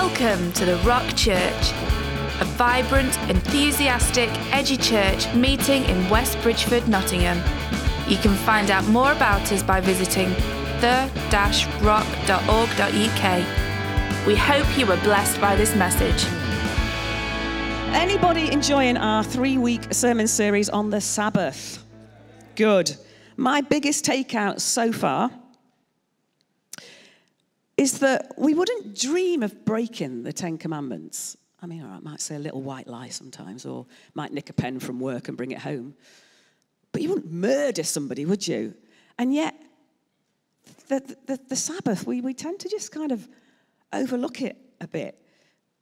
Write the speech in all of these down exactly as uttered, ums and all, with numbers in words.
Welcome to The Rock Church, a vibrant, enthusiastic, edgy church meeting in West Bridgeford, Nottingham. You can find out more about us by visiting the rock dot org dot U K. We hope you were blessed by this message. Anybody enjoying our three-week sermon series on the Sabbath? Good. My biggest takeout so far is that we wouldn't dream of breaking the Ten Commandments. I mean, I might say a little white lie sometimes, or might nick a pen from work and bring it home. But you wouldn't murder somebody, would you? And yet, the, the, the Sabbath, we, we tend to just kind of overlook it a bit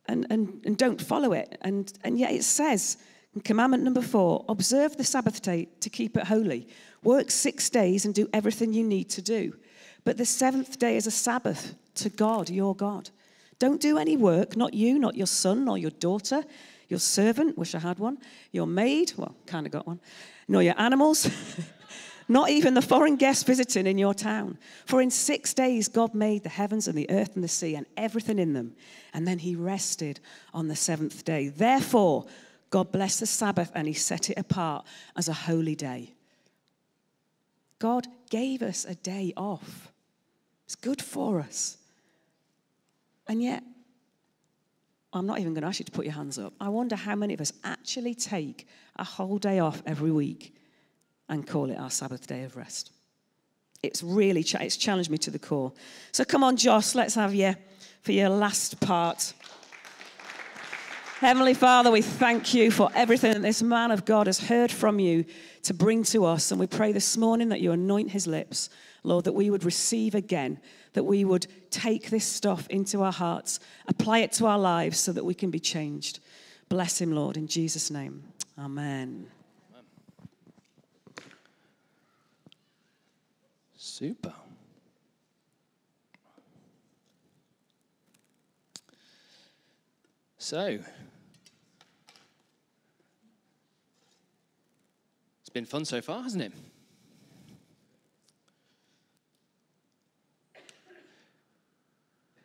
and, and, and don't follow it. And, and yet it says, in commandment number four, observe the Sabbath day to keep it holy. Work six days and do everything you need to do. But the seventh day is a Sabbath to God, your God. Don't do any work, not you, not your son, nor your daughter, your servant, wish I had one, your maid, well, kind of got one, nor your animals, not even the foreign guests visiting in your town. For in six days God made the heavens and the earth and the sea and everything in them, and then he rested on the seventh day. Therefore, God blessed the Sabbath and he set it apart as a holy day. God gave us a day off. It's good for us. And yet, I'm not even going to ask you to put your hands up. I wonder how many of us actually take a whole day off every week and call it our Sabbath day of rest. It's really, cha- it's challenged me to the core. So come on, Josh, let's have you for your last part. Heavenly Father, we thank you for everything that this man of God has heard from you to bring to us. And we pray this morning that you anoint his lips, Lord, that we would receive again, that we would take this stuff into our hearts, apply it to our lives so that we can be changed. Bless him, Lord, in Jesus' name. Amen. Amen. Super. So, it's been fun so far, hasn't it?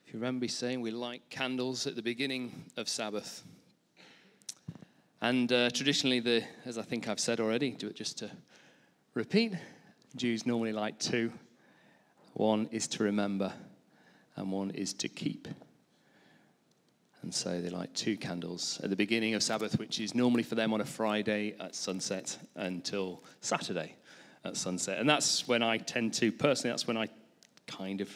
If you remember me saying we light candles at the beginning of Sabbath. And uh, traditionally, the as I think I've said already, do it just to repeat, Jews normally light two. One is to remember, and one is to keep. And so they light two candles at the beginning of Sabbath, which is normally for them on a Friday at sunset until Saturday at sunset. And that's when I tend to, personally, that's when I kind of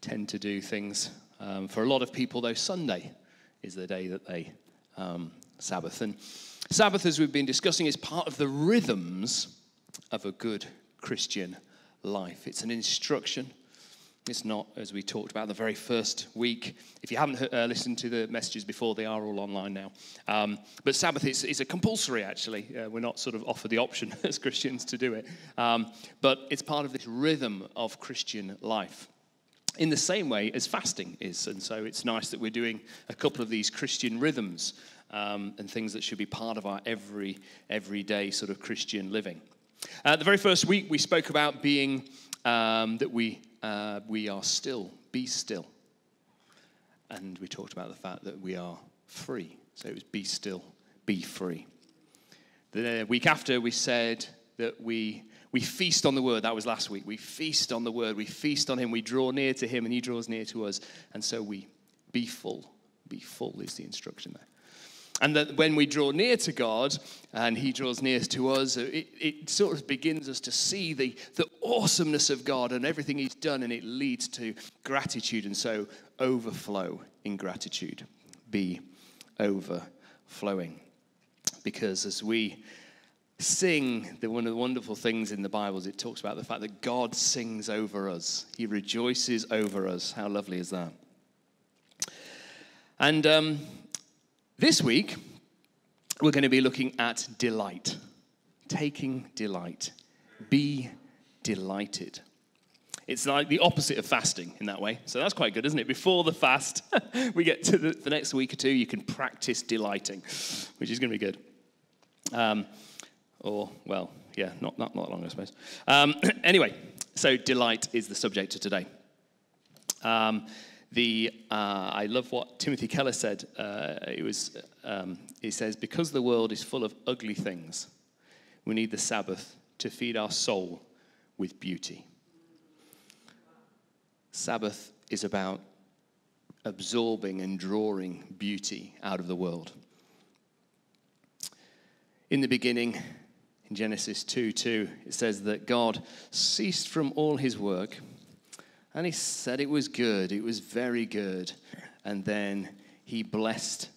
tend to do things. Um, for a lot of people, though, Sunday is the day that they um, Sabbath. And Sabbath, as we've been discussing, is part of the rhythms of a good Christian life. It's an instruction. It's not, as we talked about the very first week. If you haven't heard, uh, listened to the messages before, they are all online now. Um, but Sabbath is, is a compulsory, actually. Uh, we're not sort of offered the option as Christians to do it. Um, but it's part of this rhythm of Christian life, in the same way as fasting is. And so it's nice that we're doing a couple of these Christian rhythms um, and things that should be part of our every everyday sort of Christian living. Uh, the very first week, we spoke about being, um, that we... Uh, we are still, be still. And we talked about the fact that we are free. So it was be still, be free. The week after, we said that we we feast on the word. That was last week. We feast on the word. We feast on him. We draw near to him, and he draws near to us. And so we be full. Be full is the instruction there. And that when we draw near to God and he draws near to us, it, it sort of begins us to see the, the awesomeness of God and everything he's done, and it leads to gratitude, and so overflow in gratitude. Be overflowing. Because as we sing, the, one of the wonderful things in the Bible is it talks about the fact that God sings over us. He rejoices over us. How lovely is that? And... um This week, we're going to be looking at delight, taking delight, be delighted. It's like the opposite of fasting in that way, so that's quite good, isn't it? Before the fast, we get to the, the next week or two, you can practice delighting, which is going to be good. Um, or, well, yeah, not, not, not long, I suppose. Um, anyway, so delight is the subject of today. Um, The uh, I love what Timothy Keller said. Uh, it was um, he says, because the world is full of ugly things, we need the Sabbath to feed our soul with beauty. Sabbath is about absorbing and drawing beauty out of the world. In the beginning, in Genesis two two, it says that God ceased from all his work, and he said it was good, it was very good. And then he blessed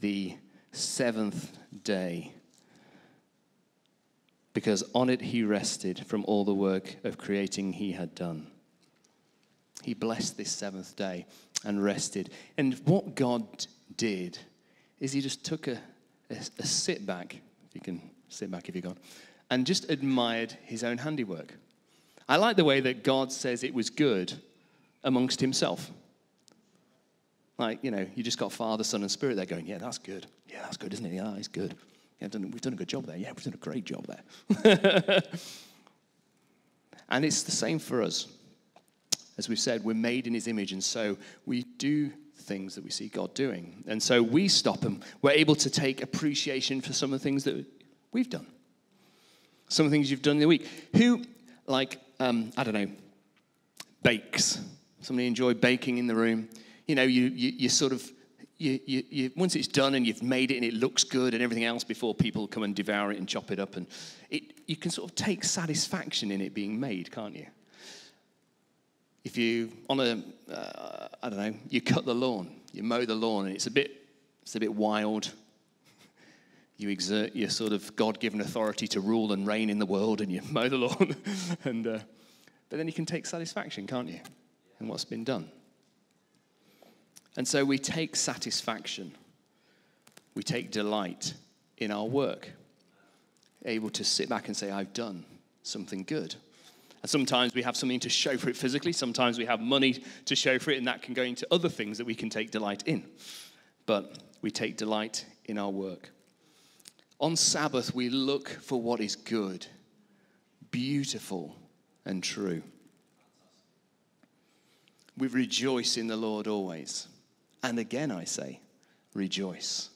the seventh day, because on it he rested from all the work of creating he had done. He blessed this seventh day and rested. And what God did is he just took a, a, a sit back, if you can sit back if you're gone, and just admired his own handiwork. I like the way that God says it was good amongst himself. Like, you know, you just got Father, Son, and Spirit there going, yeah, that's good. Yeah, that's good, isn't it? Yeah, it's good. Yeah, we've done, we've done a good job there. Yeah, we've done a great job there. And it's the same for us. As we've said, we're made in his image, and so we do things that we see God doing. And so we stop him. We're able to take appreciation for some of the things that we've done. Some of the things you've done in the week. Who, like, um, I don't know, bakes? Somebody enjoy baking in the room? You know, you, you, you sort of, you, you, you, once it's done and you've made it and it looks good and everything else before people come and devour it and chop it up, and it, you can sort of take satisfaction in it being made, can't you? If you, on a, uh, I don't know, you cut the lawn, you mow the lawn, and it's a bit, it's a bit wild. You exert your sort of God-given authority to rule and reign in the world, and you mow the lawn. and uh, But then you can take satisfaction, can't you, in what's been done? And so we take satisfaction. We take delight in our work. Able to sit back and say, I've done something good. And sometimes we have something to show for it physically. Sometimes we have money to show for it, and that can go into other things that we can take delight in. But we take delight in our work. On Sabbath, we look for what is good, beautiful, and true. We rejoice in the Lord always. And again, I say, rejoice.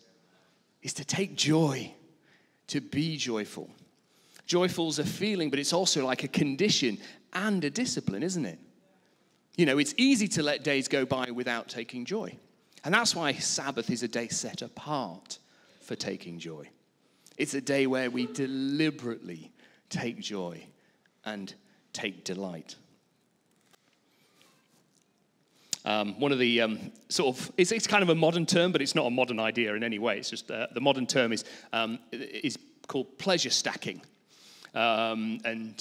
It's to take joy, to be joyful. Joyful is a feeling, but it's also like a condition and a discipline, isn't it? You know, it's easy to let days go by without taking joy. And that's why Sabbath is a day set apart for taking joy. It's a day where we deliberately take joy and take delight. Um, one of the um, sort of, it's, it's kind of a modern term, but it's not a modern idea in any way. It's just uh, the modern term is um, is called pleasure stacking. Um, and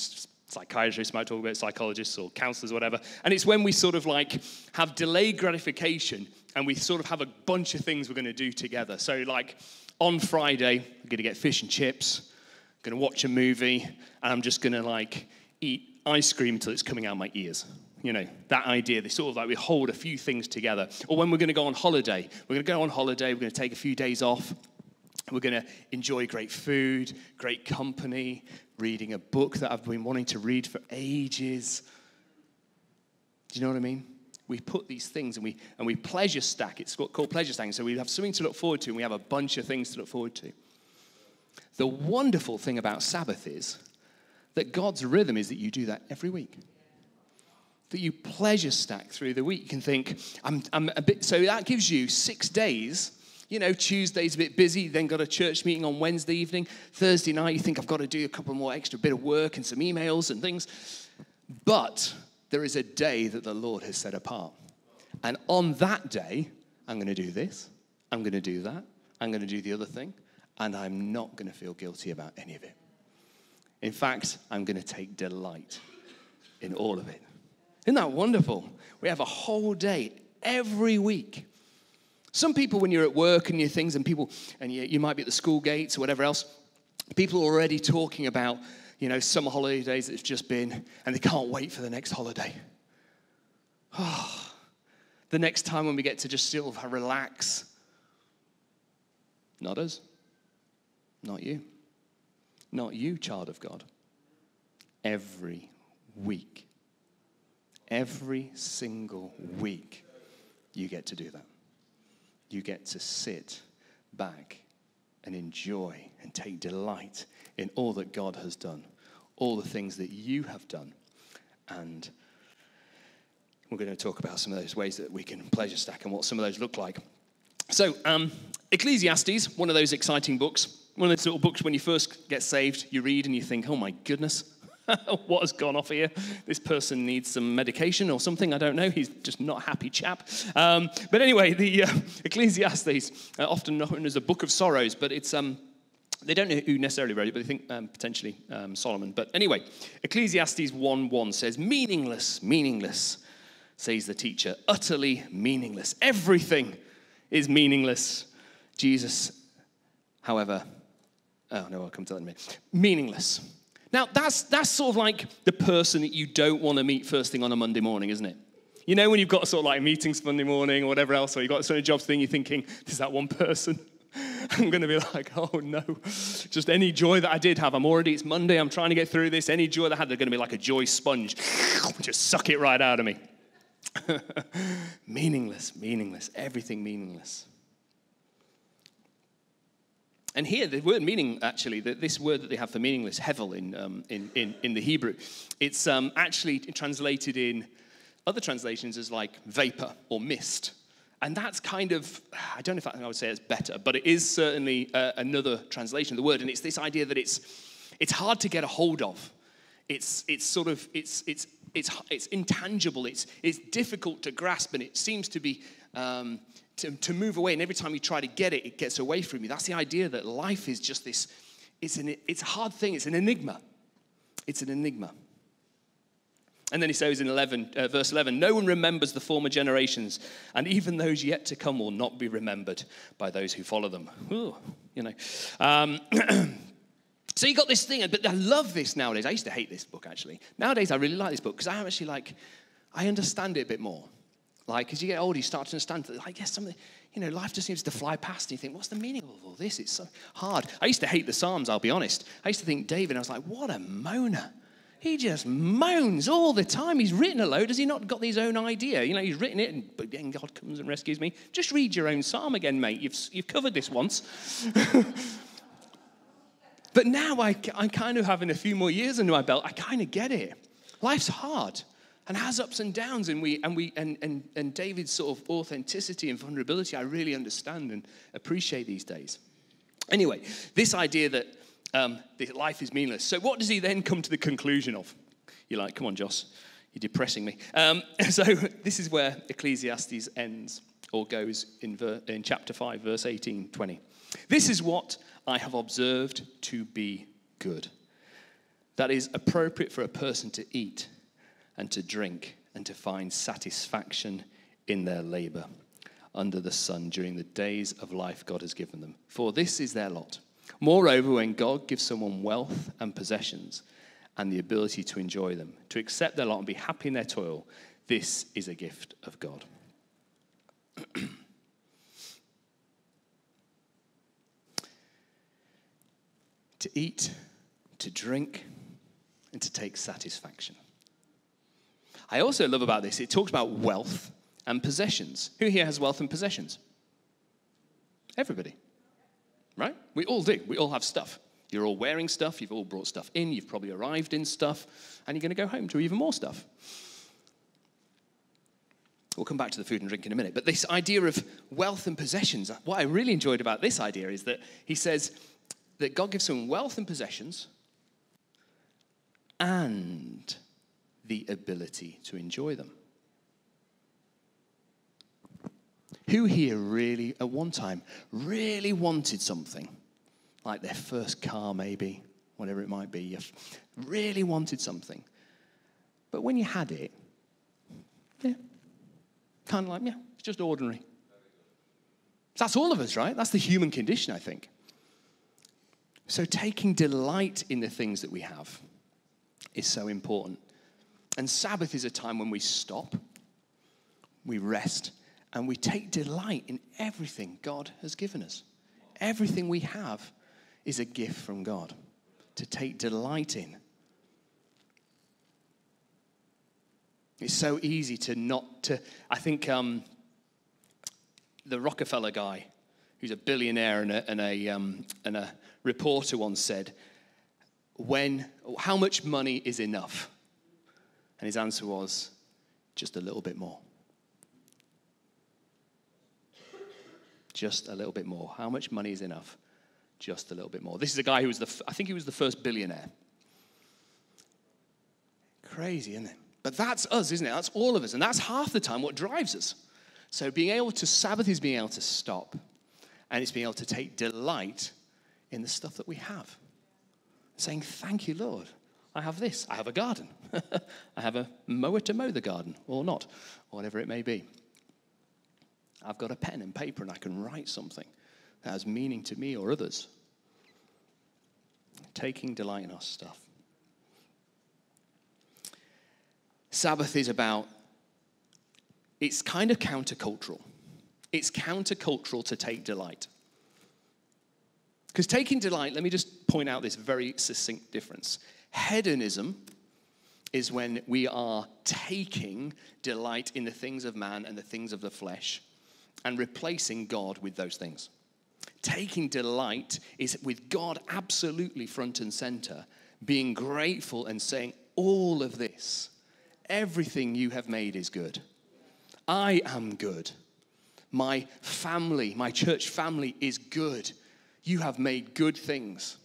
psychiatrists might talk about it, psychologists or counselors or whatever. And it's when we sort of like have delayed gratification and we sort of have a bunch of things we're going to do together. So like on Friday, we're going to get fish and chips, going to watch a movie, and I'm just going to like eat ice cream until it's coming out of my ears. You know, that idea, they sort of like we hold a few things together. Or when we're going to go on holiday, we're going to go on holiday, we're going to take a few days off. We're going to enjoy great food, great company, reading a book that I've been wanting to read for ages. Do you know what I mean? We put these things and we and we pleasure stack. It's called pleasure stacking. So we have something to look forward to and we have a bunch of things to look forward to. The wonderful thing about Sabbath is that God's rhythm is that you do that every week. That you pleasure stack through the week. You can think, I'm, I'm a bit, so that gives you six days. You know, Tuesday's a bit busy, then got a church meeting on Wednesday evening. Thursday night, you think, I've got to do a couple more extra bit of work and some emails and things. But there is a day that the Lord has set apart. And on that day, I'm going to do this, I'm going to do that, I'm going to do the other thing, and I'm not going to feel guilty about any of it. In fact, I'm going to take delight in all of it. Isn't that wonderful? We have a whole day every week. Some people, when you're at work and your things, and people, and you, you might be at the school gates or whatever else, people are already talking about, you know, summer holidays that have just been, and they can't wait for the next holiday. Oh, the next time when we get to just sort of relax. Not us. Not you. Not you, child of God. Every week. Every single week. you get to do that. You get to sit back and enjoy and take delight in all that God has done, all the things that you have done. And we're going to talk about some of those ways that we can pleasure stack and what some of those look like. So um, Ecclesiastes, one of those exciting books, one of those little books when you first get saved, you read and you think, oh my goodness, what has gone off here? This person needs some medication or something. I don't know. He's just not a happy chap. Um, but anyway, the uh, Ecclesiastes, uh, often known as a book of sorrows, but it's um, they don't know who necessarily wrote it, but they think um, potentially um, Solomon. But anyway, Ecclesiastes one one says, meaningless, meaningless, says the teacher, utterly meaningless. Everything is meaningless. Jesus, however, oh no, I'll come to that in a minute. Meaningless. Now, that's that's sort of like the person that you don't want to meet first thing on a Monday morning, isn't it? You know, when you've got sort of like meetings Monday morning or whatever else, or you've got a sort of jobs thing, you're thinking, there's that one person. I'm going to be like, oh no, just any joy that I did have. I'm already, it's Monday, I'm trying to get through this. Any joy that I had, they're going to be like a joy sponge. Just suck it right out of me. Meaningless, meaningless, everything meaningless. And here, the word meaning, actually, this word that they have for meaningless, hevel, in, um, in, in, in the Hebrew, it's um, actually translated in other translations as like vapor or mist. And that's kind of, I don't know if I would say it's better, but it is certainly uh, another translation of the word. And it's this idea that it's it's hard to get a hold of. It's it's sort of, it's it's it's it's intangible. It's it's difficult to grasp, and it seems to be... Um, To, to move away, and every time you try to get it, it gets away from you. That's the idea that life is just this, it's, an, it's a hard thing, it's an enigma. It's an enigma. And then he says in eleven, uh, verse eleven, no one remembers the former generations, and even those yet to come will not be remembered by those who follow them. Ooh, you know. Um, so you got this thing, but I love this nowadays. I used to hate this book, actually. Nowadays, I really like this book, because I actually like, I understand it a bit more. Like, as you get older, you start to understand that, like, yes, something, you know, life just seems to fly past, and you think, what's the meaning of all this? It's so hard. I used to hate the Psalms, I'll be honest. I used to think, David, I was like, what a moaner. He just moans all the time. He's written a load. Has he not got his own idea? You know, he's written it, and, but then God comes and rescues me. Just read your own Psalm again, mate. You've, you've covered this once. But now I, I'm kind of having a few more years under my belt. I kind of get it. Life's hard. And has ups and downs, and we and we and, and and David's sort of authenticity and vulnerability, I really understand and appreciate these days. Anyway, this idea that um, that life is meaningless. So, what does he then come to the conclusion of? You're like, come on, Joss, you're depressing me. Um, so, this is where Ecclesiastes ends or goes in ver- in chapter five, verse eighteen, twenty. This is what I have observed to be good, that is appropriate for a person to eat and to drink, and to find satisfaction in their labor under the sun during the days of life God has given them. For this is their lot. Moreover, when God gives someone wealth and possessions and the ability to enjoy them, to accept their lot and be happy in their toil, this is a gift of God. To eat, to drink, and to take satisfaction. I also love about this, it talks about wealth and possessions. Who here has wealth and possessions? Everybody, right? We all do. We all have stuff. You're all wearing stuff. You've all brought stuff in. You've probably arrived in stuff. And you're going to go home to even more stuff. We'll come back to the food and drink in a minute. But this idea of wealth and possessions, what I really enjoyed about this idea is that he says that God gives them wealth and possessions and the ability to enjoy them. Who here really, at one time, really wanted something? Like their first car, maybe, whatever it might be. You really wanted something. But when you had it, yeah, kind of like, yeah, it's just ordinary. That's all of us, right? That's the human condition, I think. So taking delight in the things that we have is so important. And Sabbath is a time when we stop, we rest, and we take delight in everything God has given us. Everything we have is a gift from God to take delight in. It's so easy to not to, I think um, the Rockefeller guy, who's a billionaire and a, and a, um, and a reporter once said, when, how much money is enough? And his answer was, just a little bit more. Just a little bit more. How much money is enough? Just a little bit more. This is a guy who was the, f- I think he was the first billionaire. Crazy, isn't it? But that's us, isn't it? That's all of us. And that's half the time what drives us. So being able to Sabbath is being able to stop. And it's being able to take delight in the stuff that we have. Saying, thank you, Lord. I have this. I have a garden. I have a mower to mow the garden or not, or whatever it may be. I've got a pen and paper and I can write something that has meaning to me or others. Taking delight in our stuff. Sabbath is about, it's kind of countercultural. It's countercultural to take delight. Because taking delight, let me just point out this very succinct difference. Hedonism is when we are taking delight in the things of man and the things of the flesh and replacing God with those things. Taking delight is with God absolutely front and center, being grateful and saying, all of this, everything you have made is good. I am good. My family, my church family is good. You have made good things,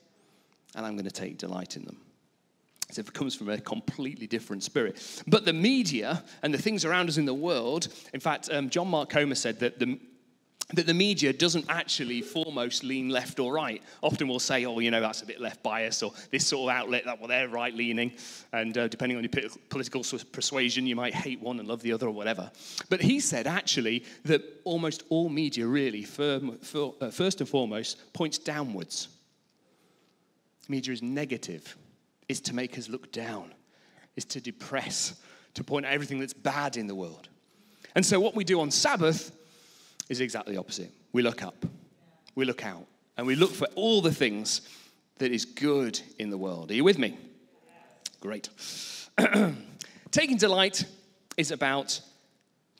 and I'm going to take delight in them. So it comes from a completely different spirit. But the media and the things around us in the world, in fact, um, John Mark Comer said that the, that the media doesn't actually foremost lean left or right. Often we'll say, oh, you know, that's a bit left bias, or this sort of outlet, that well, they're right-leaning. And uh, depending on your political persuasion, you might hate one and love the other or whatever. But he said, actually, that almost all media really, firm, for, uh, first and foremost, points downwards. Media is negative. Is to make us look down, is to depress, to point out everything that's bad in the world. And so what we do on Sabbath is exactly the opposite. We look up, we look out, and we look for all the things that is good in the world. Are you with me? Great. Taking delight is about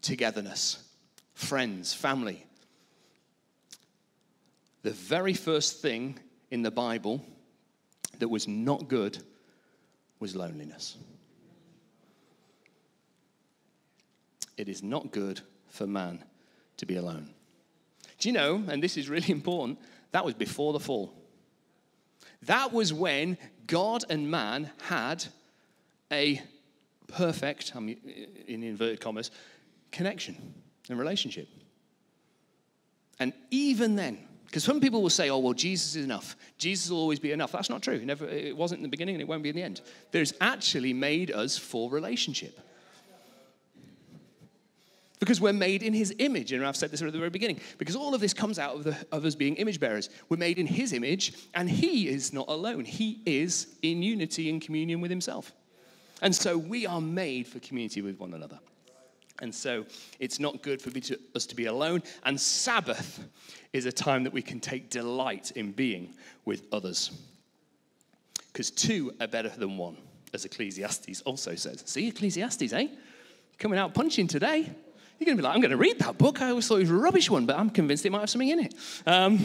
togetherness, friends, family. The very first thing in the Bible that was not good was loneliness. It is not good for man to be alone. Do you know, and this is really important, that was before the fall. That was when God and man had a perfect, I'm in inverted commas, connection and relationship. And even then, because some people will say, oh, well, Jesus is enough. Jesus will always be enough. That's not true. It, never, it wasn't in the beginning and it won't be in the end. There's actually made us for relationship. Because we're made in his image. And I've said this at the very beginning. Because all of this comes out of, the, of us being image bearers. We're made in his image and he is not alone. He is in unity and communion with himself. And so we are made for community with one another. And so it's not good for us to be alone. And Sabbath is a time that we can take delight in being with others. Because two are better than one, as Ecclesiastes also says. See, Ecclesiastes, eh? Coming out punching today. You're going to be like, I'm going to read that book. I always thought it was a rubbish one, but I'm convinced it might have something in it. Um,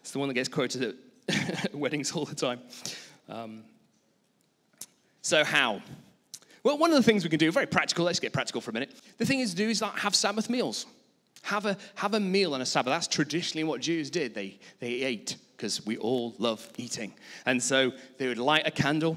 it's the one that gets quoted at weddings all the time. Um, so how? Well, one of the things we can do, very practical, let's get practical for a minute. The thing is to do is like have Sabbath meals. Have a, have a meal on a Sabbath. That's traditionally what Jews did. They, they ate because we all love eating. And so they would light a candle.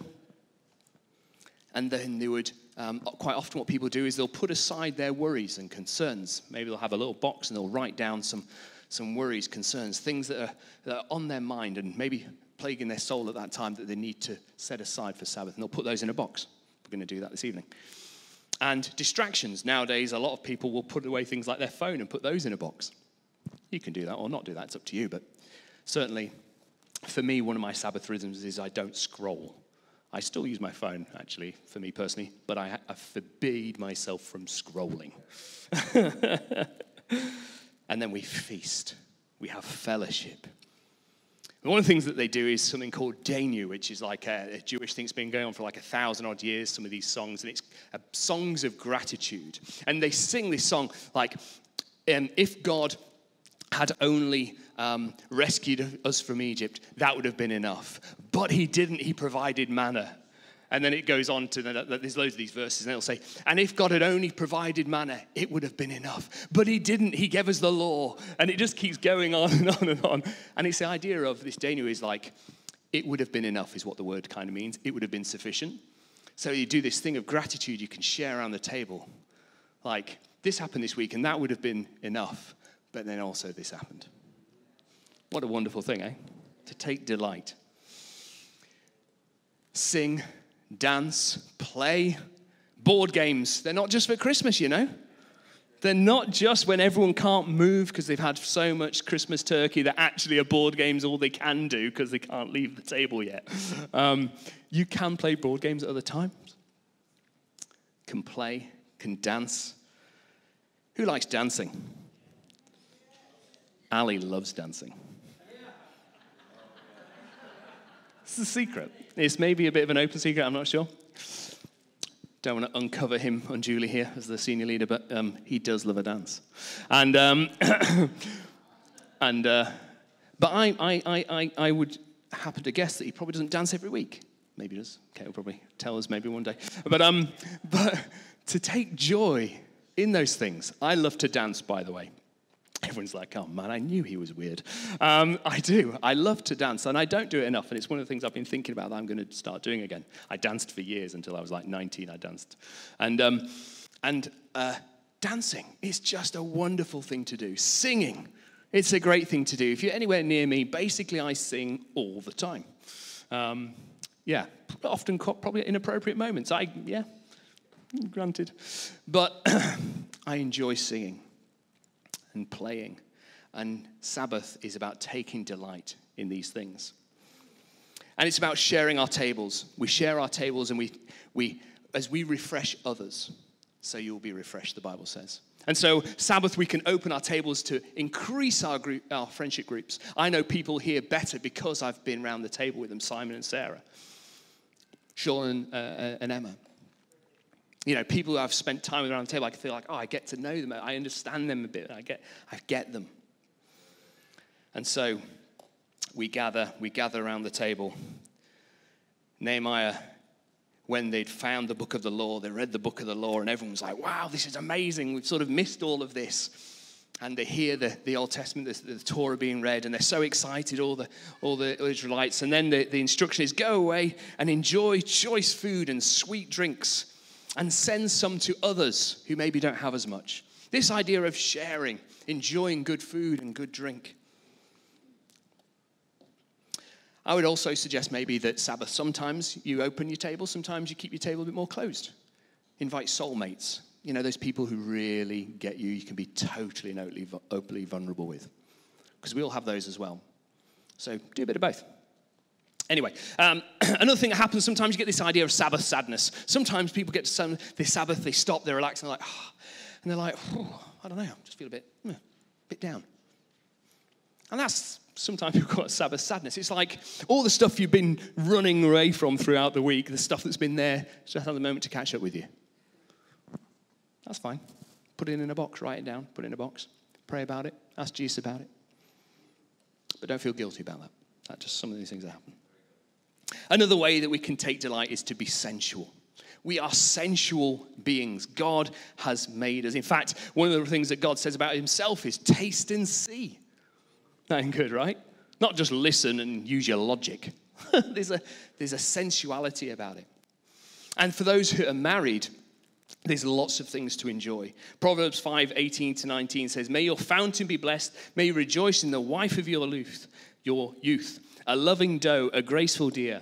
And then they would, um, quite often what people do is they'll put aside their worries and concerns. Maybe they'll have a little box and they'll write down some, some worries, concerns, things that are, that are on their mind and maybe plaguing their soul at that time that they need to set aside for Sabbath. And they'll put those in a box. We're going to do that this evening. And distractions. Nowadays, a lot of people will put away things like their phone and put those in a box. You can do that or not do that. It's up to you. But certainly, for me, one of my Sabbath rhythms is I don't scroll. I still use my phone, actually, for me personally, but I, I forbid myself from scrolling. And then we feast. We have fellowship. One of the things that they do is something called Dayenu, which is like a, a Jewish thing that's been going on for like a thousand odd years, some of these songs, and it's uh, songs of gratitude. And they sing this song like, um, if God had only um, rescued us from Egypt, that would have been enough. But he didn't. He provided manna. And then it goes on to, the, there's loads of these verses, and it'll say, and if God had only provided manna, it would have been enough. But he didn't. He gave us the law. And it just keeps going on and on and on. And it's the idea of this Dayenu is like, it would have been enough is what the word kind of means. It would have been sufficient. So you do this thing of gratitude you can share around the table. Like, this happened this week, and that would have been enough. But then also this happened. What a wonderful thing, eh? To take delight. Sing, dance, play, board games. They're not just for Christmas, you know. They're not just when everyone can't move because they've had so much Christmas turkey that actually a board game's all they can do because they can't leave the table yet. Um, you can play board games at other times. Can play, can dance. Who likes dancing? Ali loves dancing. It's a secret. It's maybe a bit of an open secret, I'm not sure. Don't want to uncover him unduly here as the senior leader, but um, he does love a dance. And um, and uh, but I, I, I, I would happen to guess that he probably doesn't dance every week. Maybe he does. Kate will probably tell us maybe one day. But um, but to take joy in those things. I love to dance, by the way. Everyone's like, oh, man, I knew he was weird. Um, I do. I love to dance, and I don't do it enough, and it's one of the things I've been thinking about that I'm going to start doing again. I danced for years until I was like nineteen. I danced. And, um, and uh, dancing is just a wonderful thing to do. Singing, it's a great thing to do. If you're anywhere near me, basically I sing all the time. Um, yeah, often probably at inappropriate moments. I, yeah, granted. But I enjoy singing. And playing. And Sabbath is about taking delight in these things. And it's about sharing our tables. We share our tables and we, we as we refresh others, so you'll be refreshed, the Bible says. And so Sabbath, we can open our tables to increase our, group, our friendship groups. I know people here better because I've been around the table with them, Simon and Sarah, Sean and, uh, and Emma. You know, people who I've spent time around the table, I feel like, oh, I get to know them. I understand them a bit. I get, I get them. And so we gather, we gather around the table. Nehemiah, when they'd found the book of the law, they read the book of the law, and everyone was like, wow, this is amazing. We've sort of missed all of this. And they hear the, the Old Testament, the, the Torah being read, and they're so excited, all the, all the Israelites. And then the, the instruction is, go away and enjoy choice food and sweet drinks. And send some to others who maybe don't have as much. This idea of sharing, enjoying good food and good drink. I would also suggest maybe that Sabbath, sometimes you open your table, sometimes you keep your table a bit more closed. Invite soulmates. You know, those people who really get you, you can be totally and openly vulnerable with. Because we all have those as well. So do a bit of both. Anyway, um, another thing that happens, sometimes you get this idea of Sabbath sadness. Sometimes people get to some, the Sabbath, they stop, they're relaxing, they're like, oh, and they're like, oh, I don't know, I just feel a bit, a bit down. And that's sometimes people call it Sabbath sadness. It's like all the stuff you've been running away from throughout the week, the stuff that's been there, just had the moment to catch up with you. That's fine. Put it in a box, write it down, put it in a box, pray about it, ask Jesus about it. But don't feel guilty about that. That's just some of these things that happen. Another way that we can take delight is to be sensual. We are sensual beings. God has made us. In fact, one of the things that God says about himself is taste and see. That ain't good, right? Not just listen and use your logic. there's, a, there's a sensuality about it. And for those who are married, there's lots of things to enjoy. Proverbs five, eighteen to nineteen says, may your fountain be blessed. May you rejoice in the wife of your youth. Your youth, a loving doe, a graceful deer.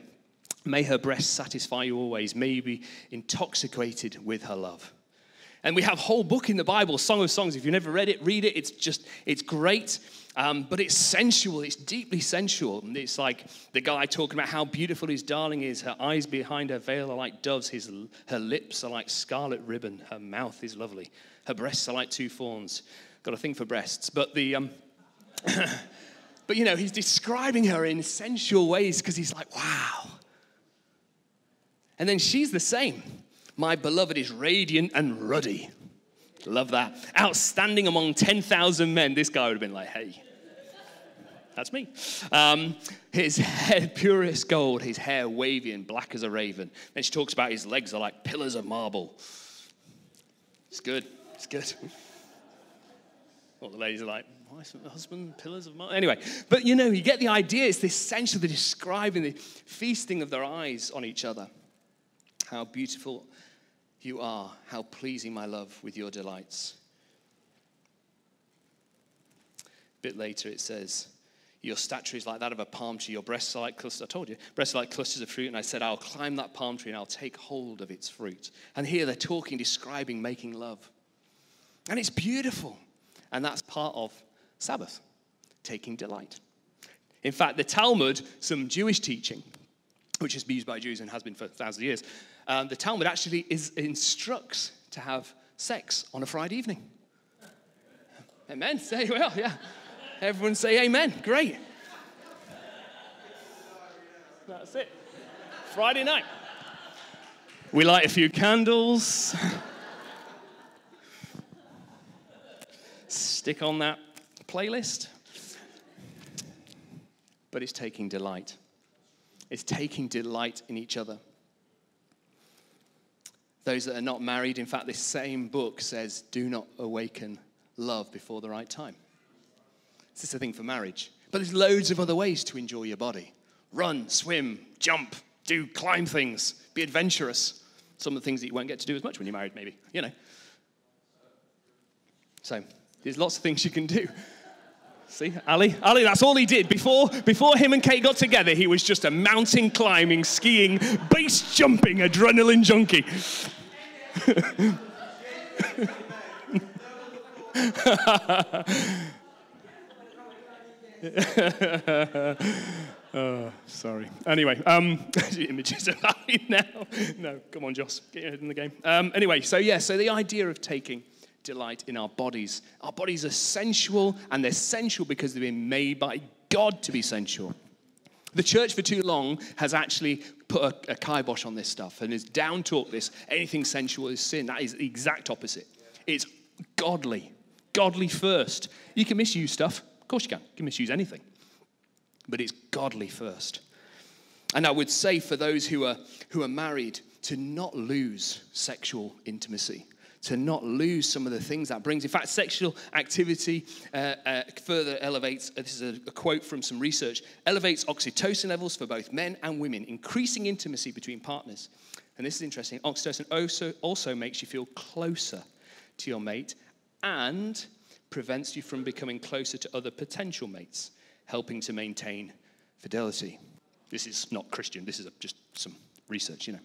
May her breast satisfy you always. May you be intoxicated with her love. And we have a whole book in the Bible, Song of Songs. If you've never read it, read it. It's just, it's great. Um, but it's sensual. It's deeply sensual. It's like the guy talking about how beautiful his darling is. Her eyes behind her veil are like doves. His, her lips are like scarlet ribbon. Her mouth is lovely. Her breasts are like two fawns. Got a thing for breasts. But the... Um, But, you know, he's describing her in sensual ways because he's like, wow. And then she's the same. My beloved is radiant and ruddy. Love that. Outstanding among ten thousand men. This guy would have been like, hey, that's me. Um, his hair, purest gold, his hair wavy and black as a raven. Then she talks about his legs are like pillars of marble. It's good. It's good. Well, the ladies are like, why is my husband pillars of marble? Anyway, but you know, you get the idea. It's the sense of the describing, the feasting of their eyes on each other. How beautiful you are, how pleasing my love with your delights. A bit later it says, your stature is like that of a palm tree, your breasts are like clusters, I told you, breasts are like clusters of fruit, and I said, I'll climb that palm tree and I'll take hold of its fruit. And here they're talking, describing, making love. And it's beautiful. And that's part of Sabbath, taking delight. In fact, the Talmud, some Jewish teaching, which is used by Jews and has been for thousands of years, um, the Talmud actually is, instructs to have sex on a Friday evening. Amen. There you are, yeah. Everyone say amen. Great. That's it. Friday night. We light a few candles. Stick on that playlist. But it's taking delight. It's taking delight in each other. Those that are not married, in fact, this same book says, do not awaken love before the right time. This is a thing for marriage. But there's loads of other ways to enjoy your body. Run, swim, jump, do, climb things, be adventurous. Some of the things that you won't get to do as much when you're married, maybe, you know. So there's lots of things you can do. See, Ali, Ali, that's all he did. Before, before him and Kate got together, he was just a mountain climbing, skiing, base jumping, adrenaline junkie. Oh, sorry. Anyway, um, images of Ali now. No, come on, Joss, get your head in the game. Um, anyway, so yeah, so the idea of taking delight in our bodies. Our bodies are sensual, and they're sensual because they've been made by God to be sensual. The church for too long has actually put a, a kibosh on this stuff and has down-talked this. Anything sensual is sin. That is the exact opposite. It's godly. Godly first. You can misuse stuff. Of course you can. You can misuse anything. But it's godly first. And I would say for those who are, who are married to not lose sexual intimacy. To not lose some of the things that brings. In fact, sexual activity uh, uh, further elevates, uh, this is a, a quote from some research, elevates oxytocin levels for both men and women, increasing intimacy between partners. And this is interesting. Oxytocin also, also makes you feel closer to your mate and prevents you from becoming closer to other potential mates, helping to maintain fidelity. This is not Christian. This is a, just some research, you know.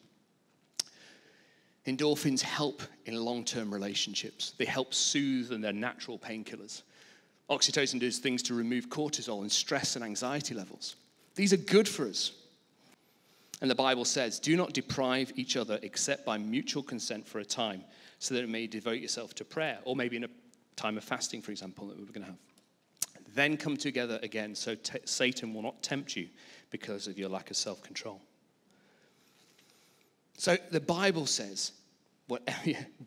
Endorphins help in long-term relationships. They help soothe, and they're natural painkillers. Oxytocin does things to remove cortisol and stress and anxiety levels. These are good for us. And the Bible says, do not deprive each other except by mutual consent for a time, so that it may devote yourself to prayer, or maybe in a time of fasting, for example, that we're going to have. Then come together again, so Satan will not tempt you because of your lack of self-control. So the Bible says, well,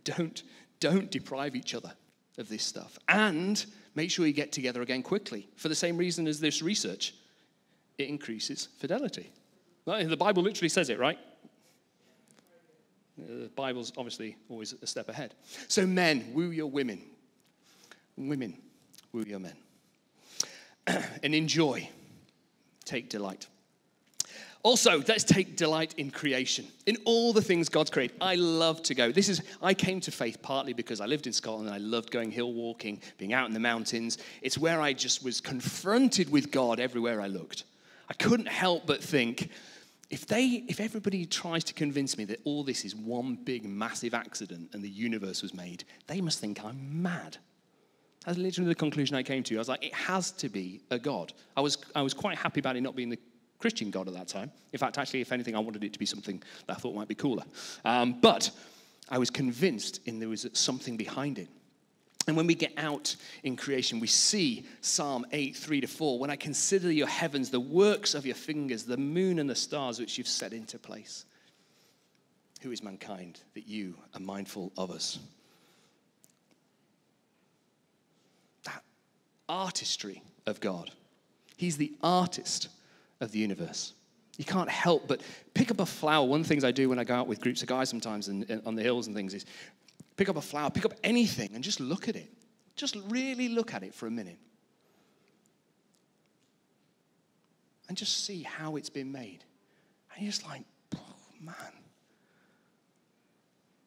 don't, don't deprive each other of this stuff. And make sure you get together again quickly. For the same reason as this research, it increases fidelity. The Bible literally says it, right? The Bible's obviously always a step ahead. So men, woo your women. Women, woo your men. And enjoy. Take delight. Also, let's take delight in creation, in all the things God's created. I love to go. This is, I came to faith partly because I lived in Scotland and I loved going hill walking, being out in the mountains. It's where I just was confronted with God everywhere I looked. I couldn't help but think, if they, if everybody tries to convince me that all this is one big massive accident and the universe was made, they must think I'm mad. That's literally the conclusion I came to. I was like, it has to be a God. I was, I was quite happy about it not being the Christian God at that time. In fact, actually, if anything, I wanted it to be something that I thought might be cooler. Um, but I was convinced in there was something behind it. And when we get out in creation, we see Psalm eight, three to four, when I consider your heavens, the works of your fingers, the moon and the stars which you've set into place. Who is mankind that you are mindful of us? artistry of God. He's the artist of the universe. You can't help but pick up a flower. One of the things I do when I go out with groups of guys sometimes and, and on the hills and things is pick up a flower, pick up anything and just look at it. Just really look at it for a minute. And just see how it's been made. And you're just like, oh, man.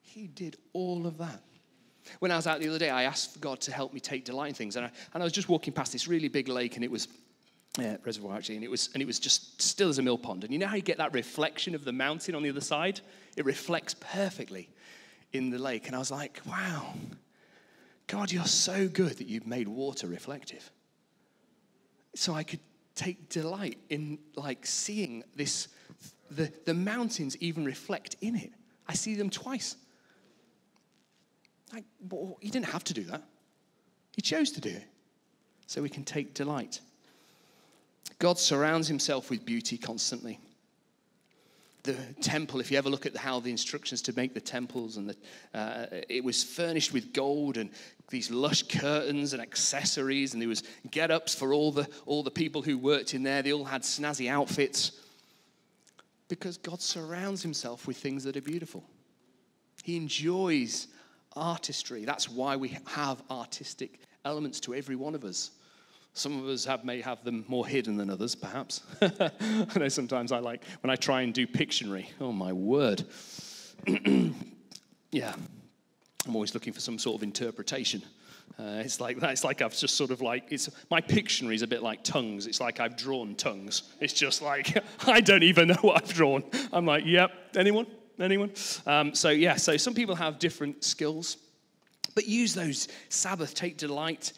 He did all of that. When I was out the other day, I asked God to help me take delight in things. And I, and I was just walking past this really big lake, and it was... Yeah, reservoir actually, and it was and it was just still as a mill pond. And you know how you get that reflection of the mountain on the other side? It reflects perfectly in the lake. And I was like, wow, God, you're so good that you've made water reflective. So I could take delight in like seeing this, the, the mountains even reflect in it. I see them twice. Like, well, he didn't have to do that. He chose to do it. So we can take delight. God surrounds himself with beauty constantly. The temple, if you ever look at how the instructions to make the temples, and the, uh, it was furnished with gold and these lush curtains and accessories, and there was get-ups for all the, all the people who worked in there. They all had snazzy outfits because God surrounds himself with things that are beautiful. He enjoys artistry. That's why we have artistic elements to every one of us. Some of us have, may have them more hidden than others, perhaps. I know sometimes I like, when I try and do Pictionary, oh, my word. Yeah, I'm always looking for some sort of interpretation. Uh, it's like that. It's like I've just sort of like, it's my Pictionary is a bit like tongues. It's like I've drawn tongues. It's just like, I don't even know what I've drawn. I'm like, yep, anyone? Anyone? Um, so, yeah, so some people have different skills. But use those. Sabbath, take delight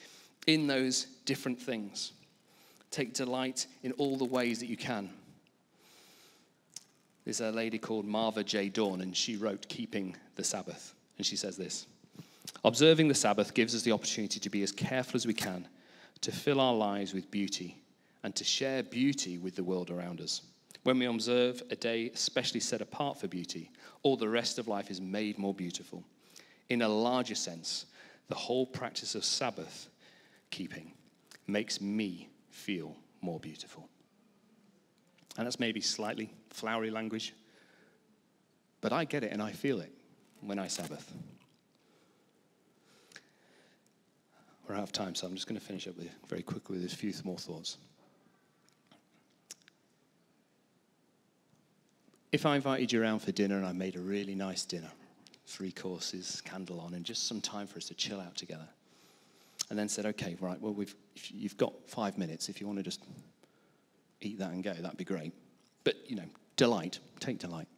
in those different things. Take delight in all the ways that you can. There's a lady called Marva J. Dawn, and she wrote Keeping the Sabbath. And she says this: observing the Sabbath gives us the opportunity to be as careful as we can, to fill our lives with beauty, and to share beauty with the world around us. When we observe a day especially set apart for beauty, all the rest of life is made more beautiful. In a larger sense, the whole practice of Sabbath keeping makes me feel more beautiful. And that's maybe slightly flowery language, but I get it and I feel it when I Sabbath. We're out of time, so I'm just going to finish up with, very quickly with a few more thoughts. If I invited you around for dinner and I made a really nice dinner, three courses, candle on, and just some time for us to chill out together, and then said, okay, right, well, we've, you've got five minutes. If you want to just eat that and go, that'd be great. But, you know, delight, take delight.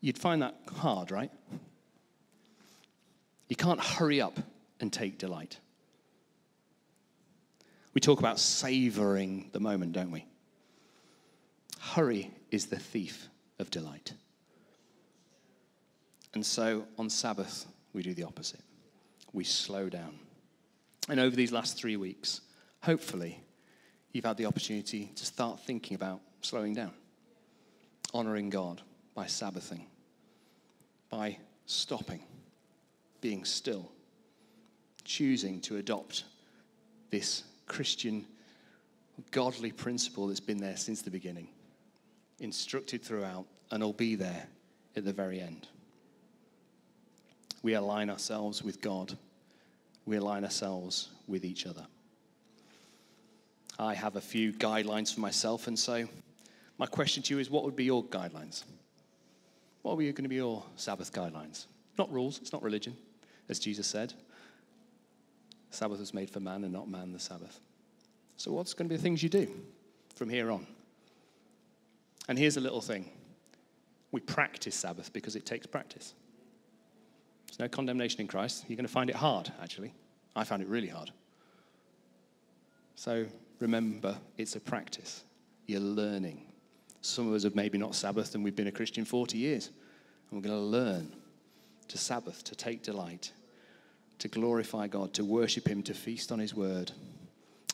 You'd find that hard, right? You can't hurry up and take delight. We talk about savoring the moment, don't we? Hurry is the thief of delight. And so on Sabbath, we do the opposite. We slow down. And over these last three weeks, hopefully, you've had the opportunity to start thinking about slowing down, honoring God by Sabbathing, by stopping, being still, choosing to adopt this Christian, godly principle that's been there since the beginning, instructed throughout, and will be there at the very end. We align ourselves with God. We align ourselves with each other. I have a few guidelines for myself, and so my question to you is, what would be your guidelines? What are you going to be your Sabbath guidelines? Not rules, it's not religion, as Jesus said. Sabbath was made for man and not man the Sabbath. So what's going to be the things you do from here on? And here's a little thing. We practice Sabbath because it takes practice. There's no condemnation in Christ. You're going to find it hard, actually. I found it really hard. So remember, it's a practice. You're learning. Some of us have maybe not Sabbathed, and we've been a Christian forty years. And we're going to learn to Sabbath, to take delight, to glorify God, to worship him, to feast on his word,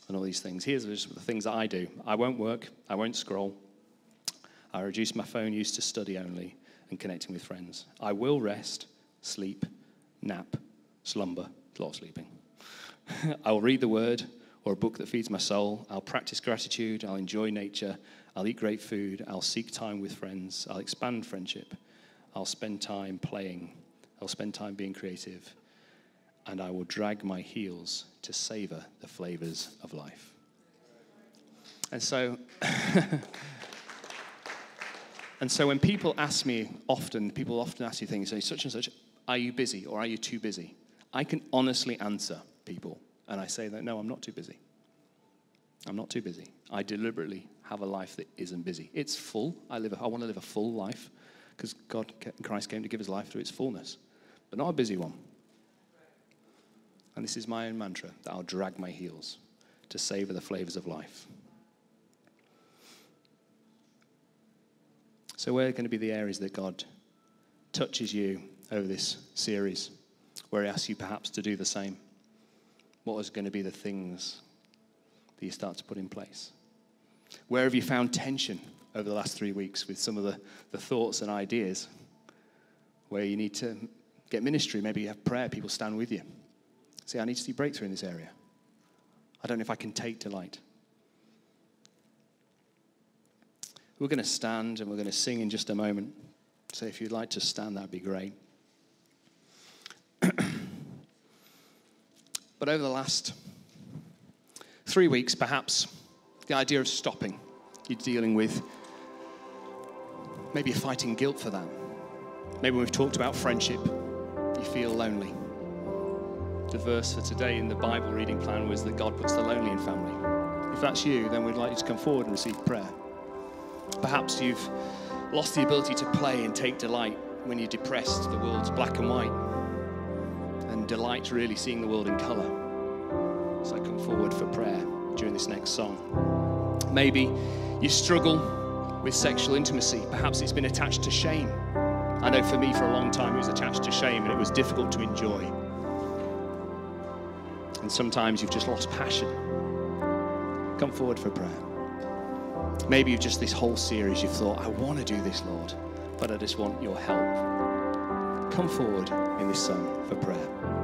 and all these things. Here's just the things that I do. I won't work. I won't scroll. I reduce my phone use to study only and connecting with friends. I will rest, sleep, nap, slumber, a lot of sleeping. I will read the word or a book that feeds my soul. I'll practice gratitude. I'll enjoy nature. I'll eat great food. I'll seek time with friends. I'll expand friendship. I'll spend time playing. I'll spend time being creative. And I will drag my heels to savor the flavors of life. And so, and so when people ask me often, people often ask you things, say such and such, are you busy or are you too busy? I can honestly answer people. And I say that, no, I'm not too busy. I'm not too busy. I deliberately have a life that isn't busy. It's full. I live. A, I want to live a full life because God and Christ came to give us life through its fullness, but not a busy one. And this is my own mantra, that I'll drag my heels to savor the flavors of life. So where are going to be the areas that God touches you over this series, where he asks you perhaps to do the same? What is going to be the things that you start to put in place? Where have you found tension over the last three weeks with some of the, the thoughts and ideas where you need to get ministry? Maybe you have prayer, people stand with you. Say, I need to see breakthrough in this area. I don't know if I can take delight. We're going to stand and we're going to sing in just a moment. So if you'd like to stand, that'd be great. But over the last three weeks, perhaps, the idea of stopping, you're dealing with, maybe you're fighting guilt for that. Maybe when we've talked about friendship, you feel lonely. The verse for today in the Bible reading plan was that God puts the lonely in family. If that's you, then we'd like you to come forward and receive prayer. Perhaps you've lost the ability to play and take delight when you're depressed. The world's black and white. Delight really seeing the world in colour. So I come forward for prayer during this next song. Maybe you struggle with sexual intimacy. Perhaps it's been attached to shame. I know for me for a long time it was attached to shame and it was difficult to enjoy. And sometimes you've just lost passion. Come forward for prayer. Maybe you've just this whole series you've thought, I want to do this, Lord, but I just want your help. Come forward in this song for prayer.